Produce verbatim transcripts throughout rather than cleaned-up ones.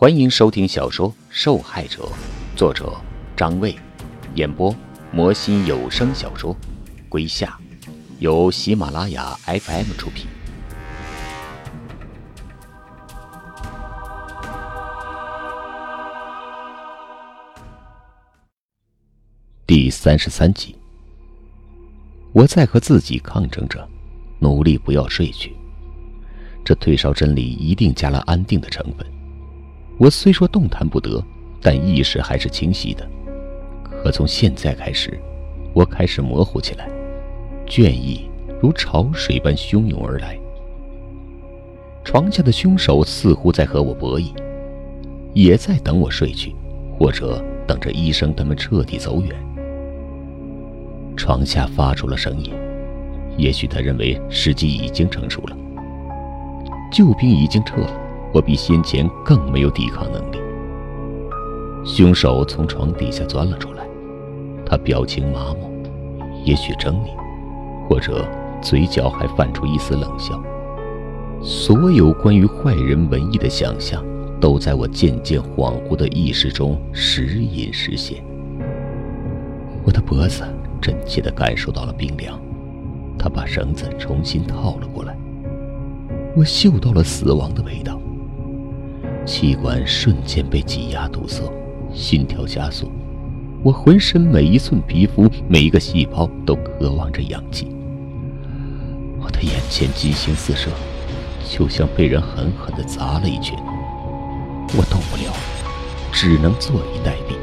欢迎收听小说《受害者》，作者张卫，演播魔心有声小说归夏，由喜马拉雅 F M 出品。第三十三集，我在和自己抗争着，努力不要睡去。这退烧针里一定加了安定的成分。我虽说动弹不得，但意识还是清晰的。可从现在开始，我开始模糊起来，倦意如潮水般汹涌而来。床下的凶手似乎在和我博弈，也在等我睡去，或者等着医生他们彻底走远。床下发出了声音，也许他认为时机已经成熟了。救兵已经撤了，我比先前更没有抵抗能力。凶手从床底下钻了出来，他表情麻木，也许狰狞，或者嘴角还泛出一丝冷笑。所有关于坏人文艺的想象都在我渐渐恍惚的意识中时隐时现。我的脖子真切地感受到了冰凉，他把绳子重新套了过来。我嗅到了死亡的味道，气管瞬间被挤压堵塞，心跳加速。我浑身每一寸皮肤，每一个细胞都渴望着氧气。我的眼前金星四射，就像被人狠狠地砸了一拳。我动不了，只能坐以待毙。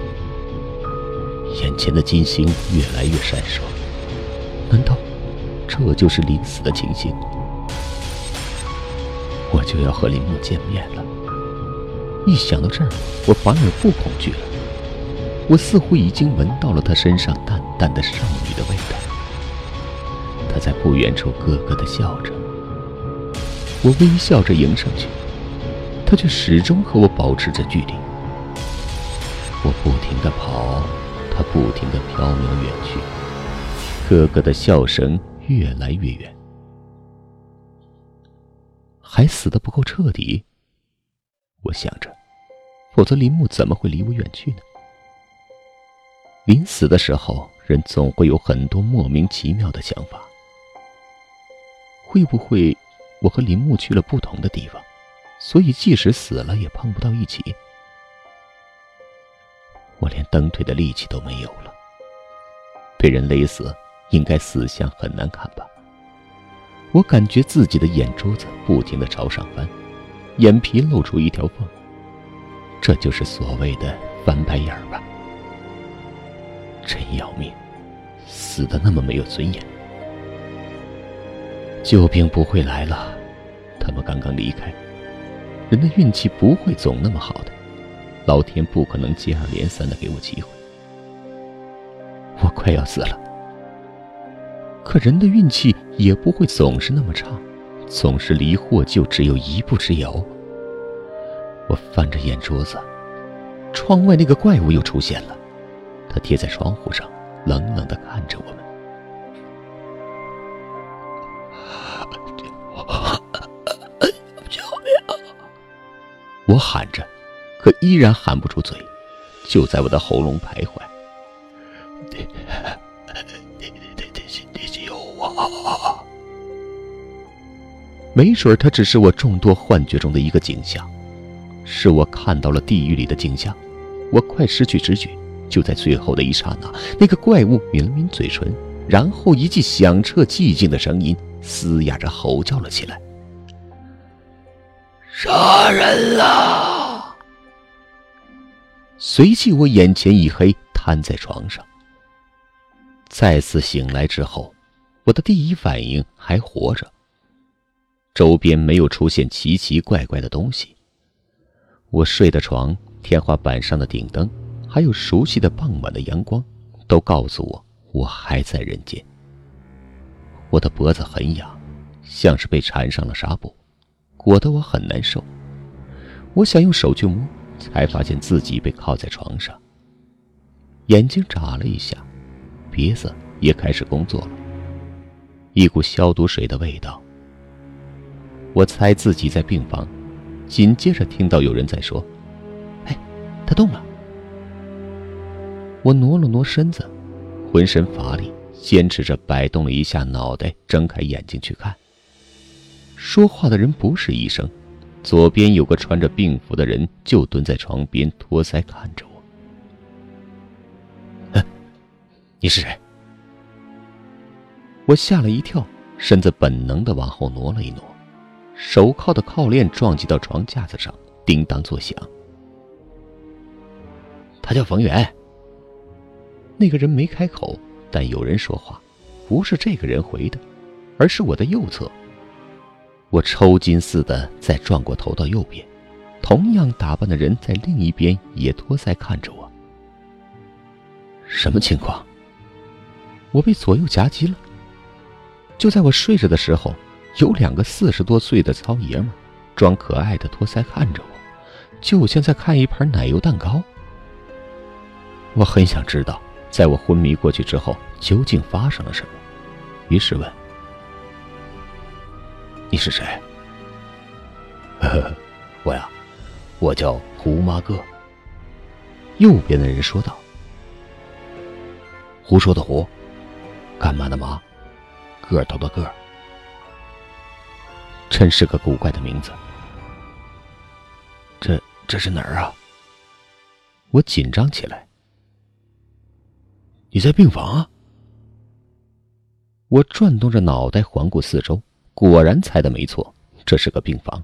眼前的金星越来越闪烁，难道这就是临死的情形？我就要和林木见面了。一想到这儿，我反而不恐惧了。我似乎已经闻到了她身上淡淡的少女的味道。她在不远处咯咯地笑着，我微笑着迎上去，她却始终和我保持着距离。我不停地跑，她不停地飘渺远去，咯咯的笑声越来越远。还死得不够彻底，我想着，否则林木怎么会离我远去呢？临死的时候，人总会有很多莫名其妙的想法。会不会我和林木去了不同的地方，所以即使死了也碰不到一起？我连蹬腿的力气都没有了。被人勒死，应该死相很难看吧？我感觉自己的眼珠子不停地朝上翻，眼皮露出一条缝，这就是所谓的翻白眼吧。真要命，死得那么没有尊严。救兵不会来了，他们刚刚离开。人的运气不会总那么好的，老天不可能接二连三的给我机会。我快要死了，可人的运气也不会总是那么差，总是离获救只有一步之遥。我翻着眼珠子，窗外那个怪物又出现了，它贴在窗户上，冷冷地看着我们。救命！我喊着，可依然喊不出嘴，就在我的喉咙徘徊。没准它只是我众多幻觉中的一个景象，是我看到了地狱里的景象。我快失去知觉，就在最后的一刹那，那个怪物抿了抿嘴唇，然后一记响彻寂静的声音嘶哑着吼叫了起来：“杀人啦！”随即我眼前一黑，瘫在床上。再次醒来之后，我的第一反应还活着，周边没有出现奇奇怪怪的东西。我睡的床、天花板上的顶灯，还有熟悉的傍晚的阳光，都告诉我我还在人间。我的脖子很痒，像是被缠上了纱布，裹得我很难受。我想用手去摸，才发现自己被靠在床上，眼睛眨了一下，鼻子也开始工作了，一股消毒水的味道。我猜自己在病房，紧接着听到有人在说：“它动了。我挪了挪身子，浑身乏力，坚持着摆动了一下脑袋，睁开眼睛去看。说话的人不是医生，左边有个穿着病服的人就蹲在床边托腮看着我。啊，你是谁？我吓了一跳，身子本能地往后挪了一挪，手铐的铐链撞击到床架子上，叮当作响。他叫冯源。那个人没开口，但有人说话，不是这个人回的，而是我的右侧。我抽筋似的再转过头到右边，同样打扮的人在另一边也托腮看着我。什么情况？我被左右夹击了。就在我睡着的时候，有两个四十多岁的糙爷们装可爱的托腮看着我，就像在看一盘奶油蛋糕。我很想知道在我昏迷过去之后究竟发生了什么，于是问：你是谁？呵呵，我呀，我叫胡麻哥。右边的人说道。胡说的胡，干嘛的麻，个头的个，真是个古怪的名字。这这是哪儿啊？我紧张起来。你在病房啊？我转动着脑袋环顾四周，果然猜得没错，这是个病房。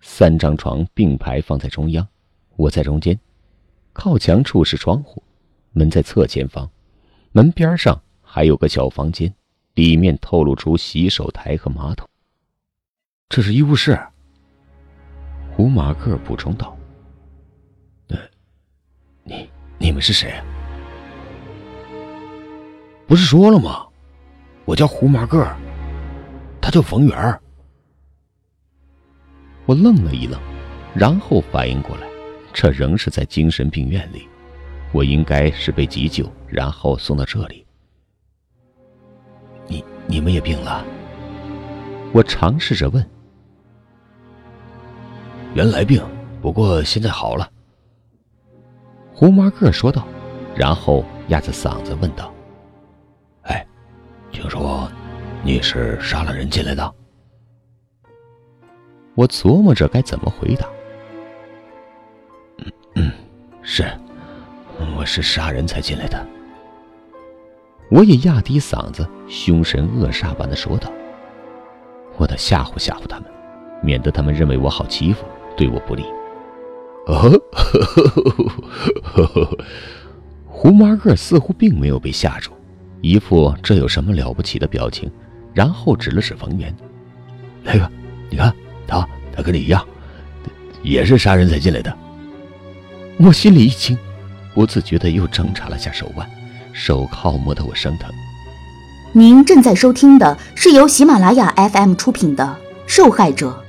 三张床并排放在中央，我在中间，靠墙处是窗户，门在侧前方，门边上还有个小房间，里面透露出洗手台和马桶。这是医务室。胡马克补充道。你你们是谁？不是说了吗？我叫胡麻个，他叫冯源。我愣了一愣，然后反应过来，这仍是在精神病院里，我应该是被急救，然后送到这里。你你们也病了？我尝试着问。原来病，不过现在好了。胡麻个说道，然后压着嗓子问道。听说你是杀了人进来的？我琢磨着该怎么回答。嗯嗯，是，我是杀人才进来的。我也压低嗓子，凶神恶煞般的说道。我得吓唬吓唬他们，免得他们认为我好欺负，对我不利。哦，呵呵呵，胡麻个似乎并没有被吓住，一副这有什么了不起的表情，然后指了指冯源。那个你看他他跟你一样，也是杀人才进来的。我心里一惊，不自觉地又挣扎了下手腕，手铐摸得我生疼。您正在收听的是由喜马拉雅 F M 出品的《受害者》。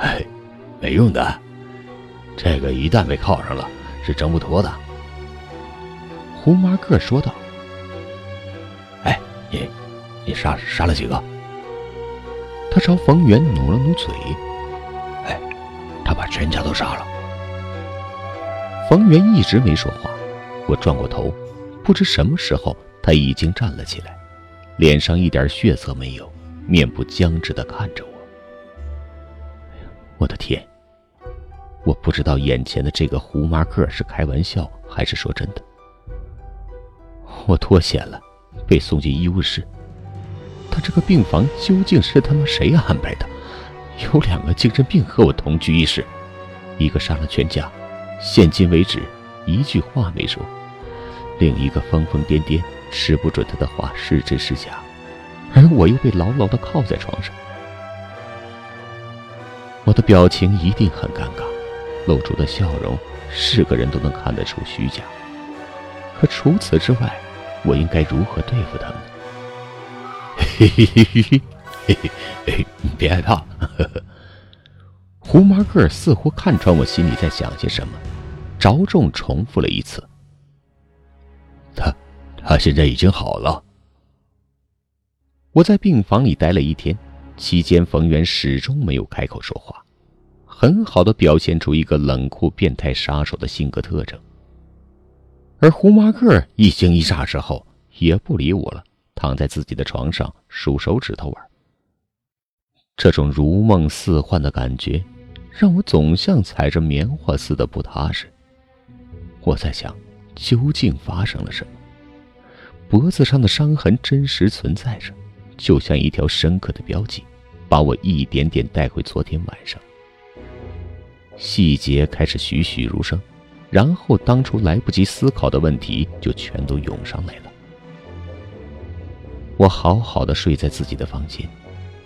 哎，没用的，这个一旦被铐上了是挣不脱的。胡麻个说道。你你杀杀了几个？他朝冯源努了努嘴。哎，他把全家都杀了。冯源一直没说话，我转过头，不知什么时候他已经站了起来，脸上一点血色没有，面部僵直地看着我。我的天，我不知道眼前的这个胡麻个是开玩笑还是说真的。我脱险了，被送进医务室。他这个病房究竟是他妈谁安排的？有两个精神病和我同居一室，一个杀了全家，现今为止一句话没说；另一个疯疯癫癫，吃不准他的话是真是假，而我又被牢牢地铐在床上。我的表情一定很尴尬，露出的笑容是个人都能看得出虚假。可除此之外，我应该如何对付他们？嘿嘿嘿嘿嘿嘿嘿！别害怕。胡麻个似乎看穿我心里在想些什么，着重重复了一次：“他，他现在已经好了。”我在病房里待了一天，期间冯源始终没有开口说话，很好地表现出一个冷酷变态杀手的性格特征。而胡马克一惊一乍之后也不理我了，躺在自己的床上数手指头玩。这种如梦似幻的感觉让我总像踩着棉花似的不踏实。我在想，究竟发生了什么？脖子上的伤痕真实存在着，就像一条深刻的标记，把我一点点带回昨天晚上。细节开始栩栩如生，然后当初来不及思考的问题就全都涌上来了。我好好的睡在自己的房间，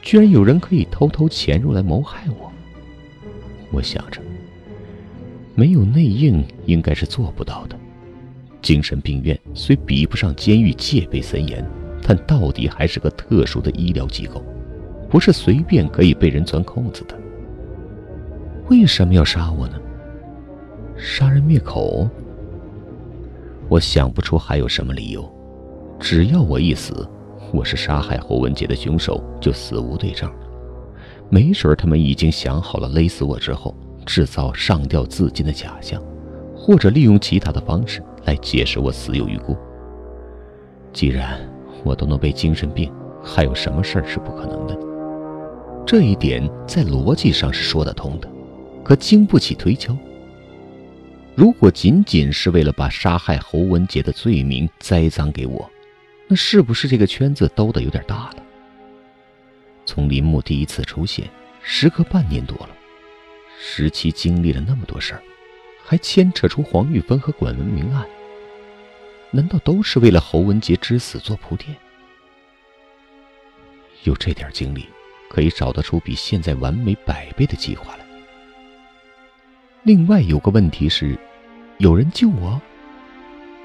居然有人可以偷偷潜入来谋害我。我想着，没有内应应该是做不到的。精神病院虽比不上监狱戒备森严，但到底还是个特殊的医疗机构，不是随便可以被人钻空子的。为什么要杀我呢？杀人灭口？我想不出还有什么理由，只要我一死，我是杀害侯文杰的凶手就死无对证了。没准他们已经想好了勒死我之后制造上吊自尽的假象，或者利用其他的方式来解释我死有余辜。既然我都能被精神病，还有什么事儿是不可能的？这一点在逻辑上是说得通的，可经不起推敲。如果仅仅是为了把杀害侯文杰的罪名栽赃给我，那是不是这个圈子兜得有点大了？从林木第一次出现，时隔半年多了，十七经历了那么多事儿，还牵扯出黄玉芬和管文明案，难道都是为了侯文杰之死做铺垫？有这点经历，可以找得出比现在完美百倍的计划来。另外有个问题是，有人救我？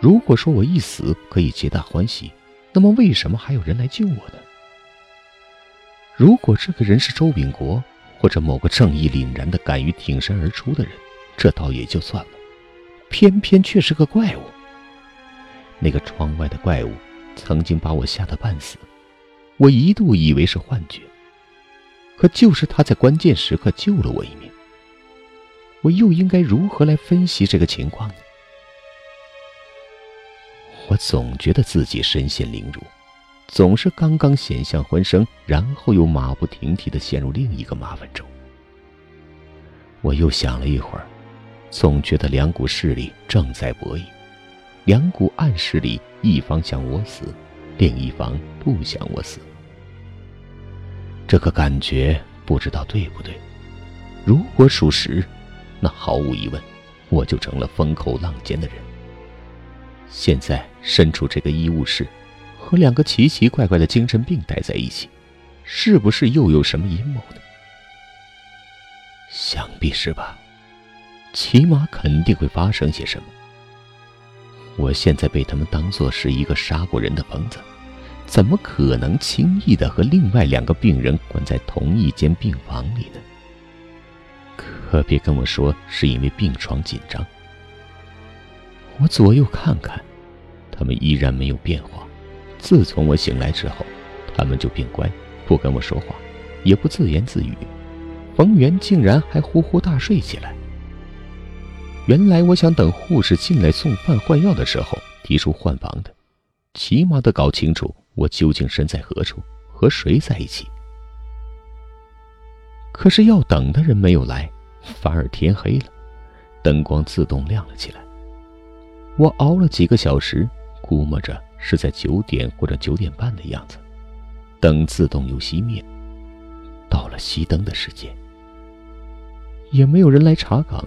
如果说我一死可以皆大欢喜，那么为什么还有人来救我呢？如果这个人是周秉国，或者某个正义凛然的敢于挺身而出的人，这倒也就算了，偏偏却是个怪物。那个窗外的怪物曾经把我吓得半死，我一度以为是幻觉，可就是他在关键时刻救了我一命。我又应该如何来分析这个情况呢？我总觉得自己身陷囹圄，总是刚刚险象环生，然后又马不停蹄地陷入另一个麻烦中。我又想了一会儿，总觉得两股势力正在博弈，两股暗势力，一方想我死，另一方不想我死。这个感觉不知道对不对，如果属实，那毫无疑问，我就成了风口浪尖的人。现在身处这个医务室，和两个奇奇怪怪的精神病待在一起，是不是又有什么阴谋呢？想必是吧，起码肯定会发生些什么。我现在被他们当作是一个杀过人的疯子，怎么可能轻易地和另外两个病人关在同一间病房里呢？可别跟我说是因为病床紧张。我左右看看，他们依然没有变化。自从我醒来之后，他们就变乖，不跟我说话，也不自言自语。冯源竟然还呼呼大睡起来。原来我想等护士进来送饭换药的时候提出换房的，起码得搞清楚我究竟身在何处，和谁在一起。可是要等的人没有来，反而天黑了，灯光自动亮了起来。我熬了几个小时，估摸着是在九点或者九点半的样子，灯自动又熄灭，到了熄灯的时间，也没有人来查岗。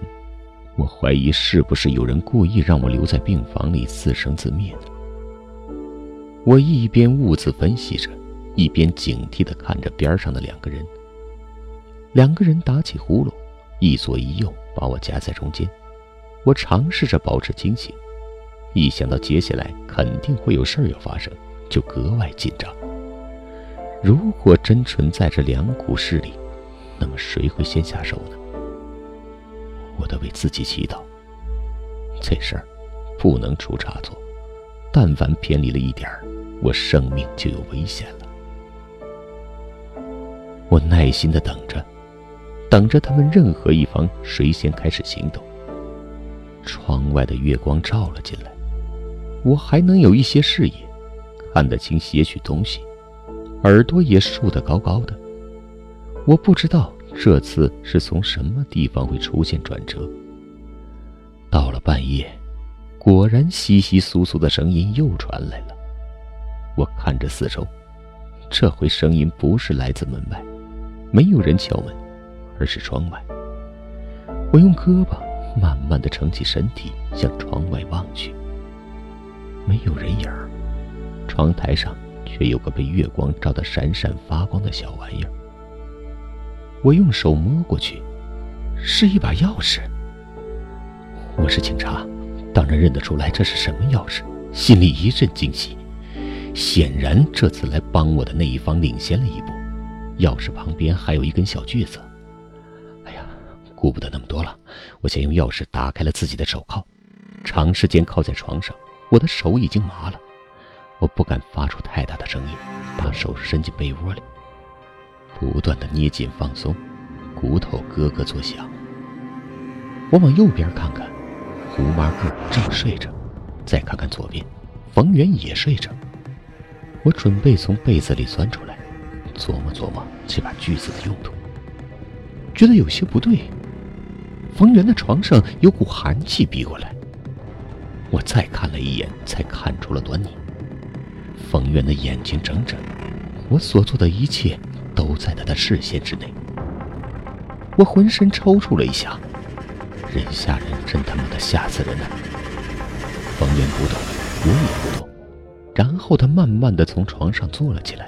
我怀疑是不是有人故意让我留在病房里自生自灭呢？我一边兀自分析着，一边警惕地看着边上的两个人。两个人打起呼噜，一左一右把我夹在中间。我尝试着保持清醒，一想到接下来肯定会有事儿要发生，就格外紧张。如果真存在着两股势力，那么谁会先下手呢？我得为自己祈祷，这事儿不能出差错，但凡偏离了一点儿，我生命就有危险了。我耐心地等着，等着他们任何一方谁先开始行动。窗外的月光照了进来，我还能有一些视野，看得清些许东西，耳朵也竖得高高的。我不知道这次是从什么地方会出现转折。到了半夜，果然窸窸窣窣的声音又传来了。我看着四周，这回声音不是来自门外，没有人敲门，而是窗外。我用胳膊慢慢地撑起身体，向窗外望去，没有人影儿，窗台上却有个被月光照得闪闪发光的小玩意儿。我用手摸过去，是一把钥匙。我是警察，当然认得出来这是什么钥匙，心里一阵惊喜。显然这次来帮我的那一方领先了一步，钥匙旁边还有一根小锯子。哎呀，顾不得那么多了，我先用钥匙打开了自己的手铐。长时间靠在床上，我的手已经麻了，我不敢发出太大的声音，把手伸进被窝里，不断的捏紧放松，骨头咯咯作响。我往右边看看，胡麻个正睡着，再看看左边，冯源也睡着。我准备从被子里钻出来，琢磨琢磨这把锯子的用途，觉得有些不对。冯源的床上有股寒气逼过来，我再看了一眼，才看出了端倪。冯源的眼睛睁着，我所做的一切都在他的视线之内。我浑身抽搐了一下，人吓人，真他妈的吓死人了、啊！冯源不动，我也不动。然后他慢慢地从床上坐了起来。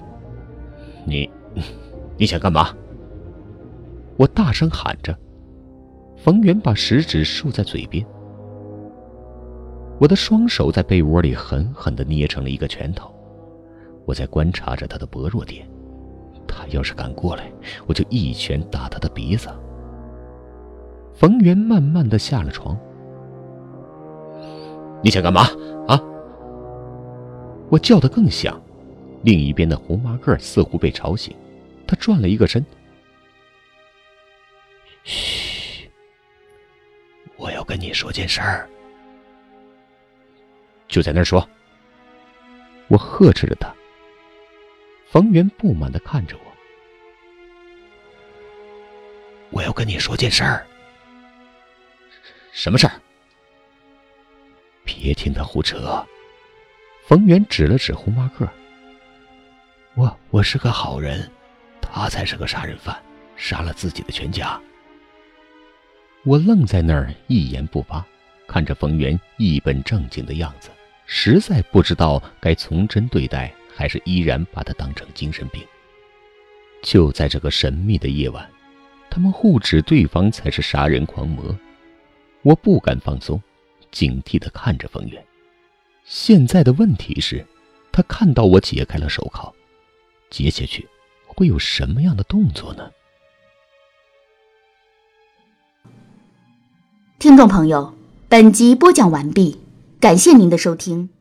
你，你想干嘛？我大声喊着。冯源把食指竖在嘴边。我的双手在被窝里狠狠地捏成了一个拳头。我在观察着他的薄弱点。他要是敢过来，我就一拳打他的鼻子。冯源慢慢地下了床。你想干嘛啊？我叫得更响。另一边的胡麻个似乎被吵醒，他转了一个身。嘘，我要跟你说件事儿。就在那儿说。我呵斥着他。冯源不满地看着我。我要跟你说件事儿。什么事儿？别听他胡扯。冯源指了指胡麻个。我我是个好人，他才是个杀人犯，杀了自己的全家。我愣在那儿一言不发，看着冯源一本正经的样子，实在不知道该从真对待，还是依然把他当成精神病。就在这个神秘的夜晚，他们互指对方才是杀人狂魔。我不敢放松，警惕地看着冯源。现在的问题是，他看到我解开了手铐，接下去会有什么样的动作呢？听众朋友，本集播讲完毕，感谢您的收听。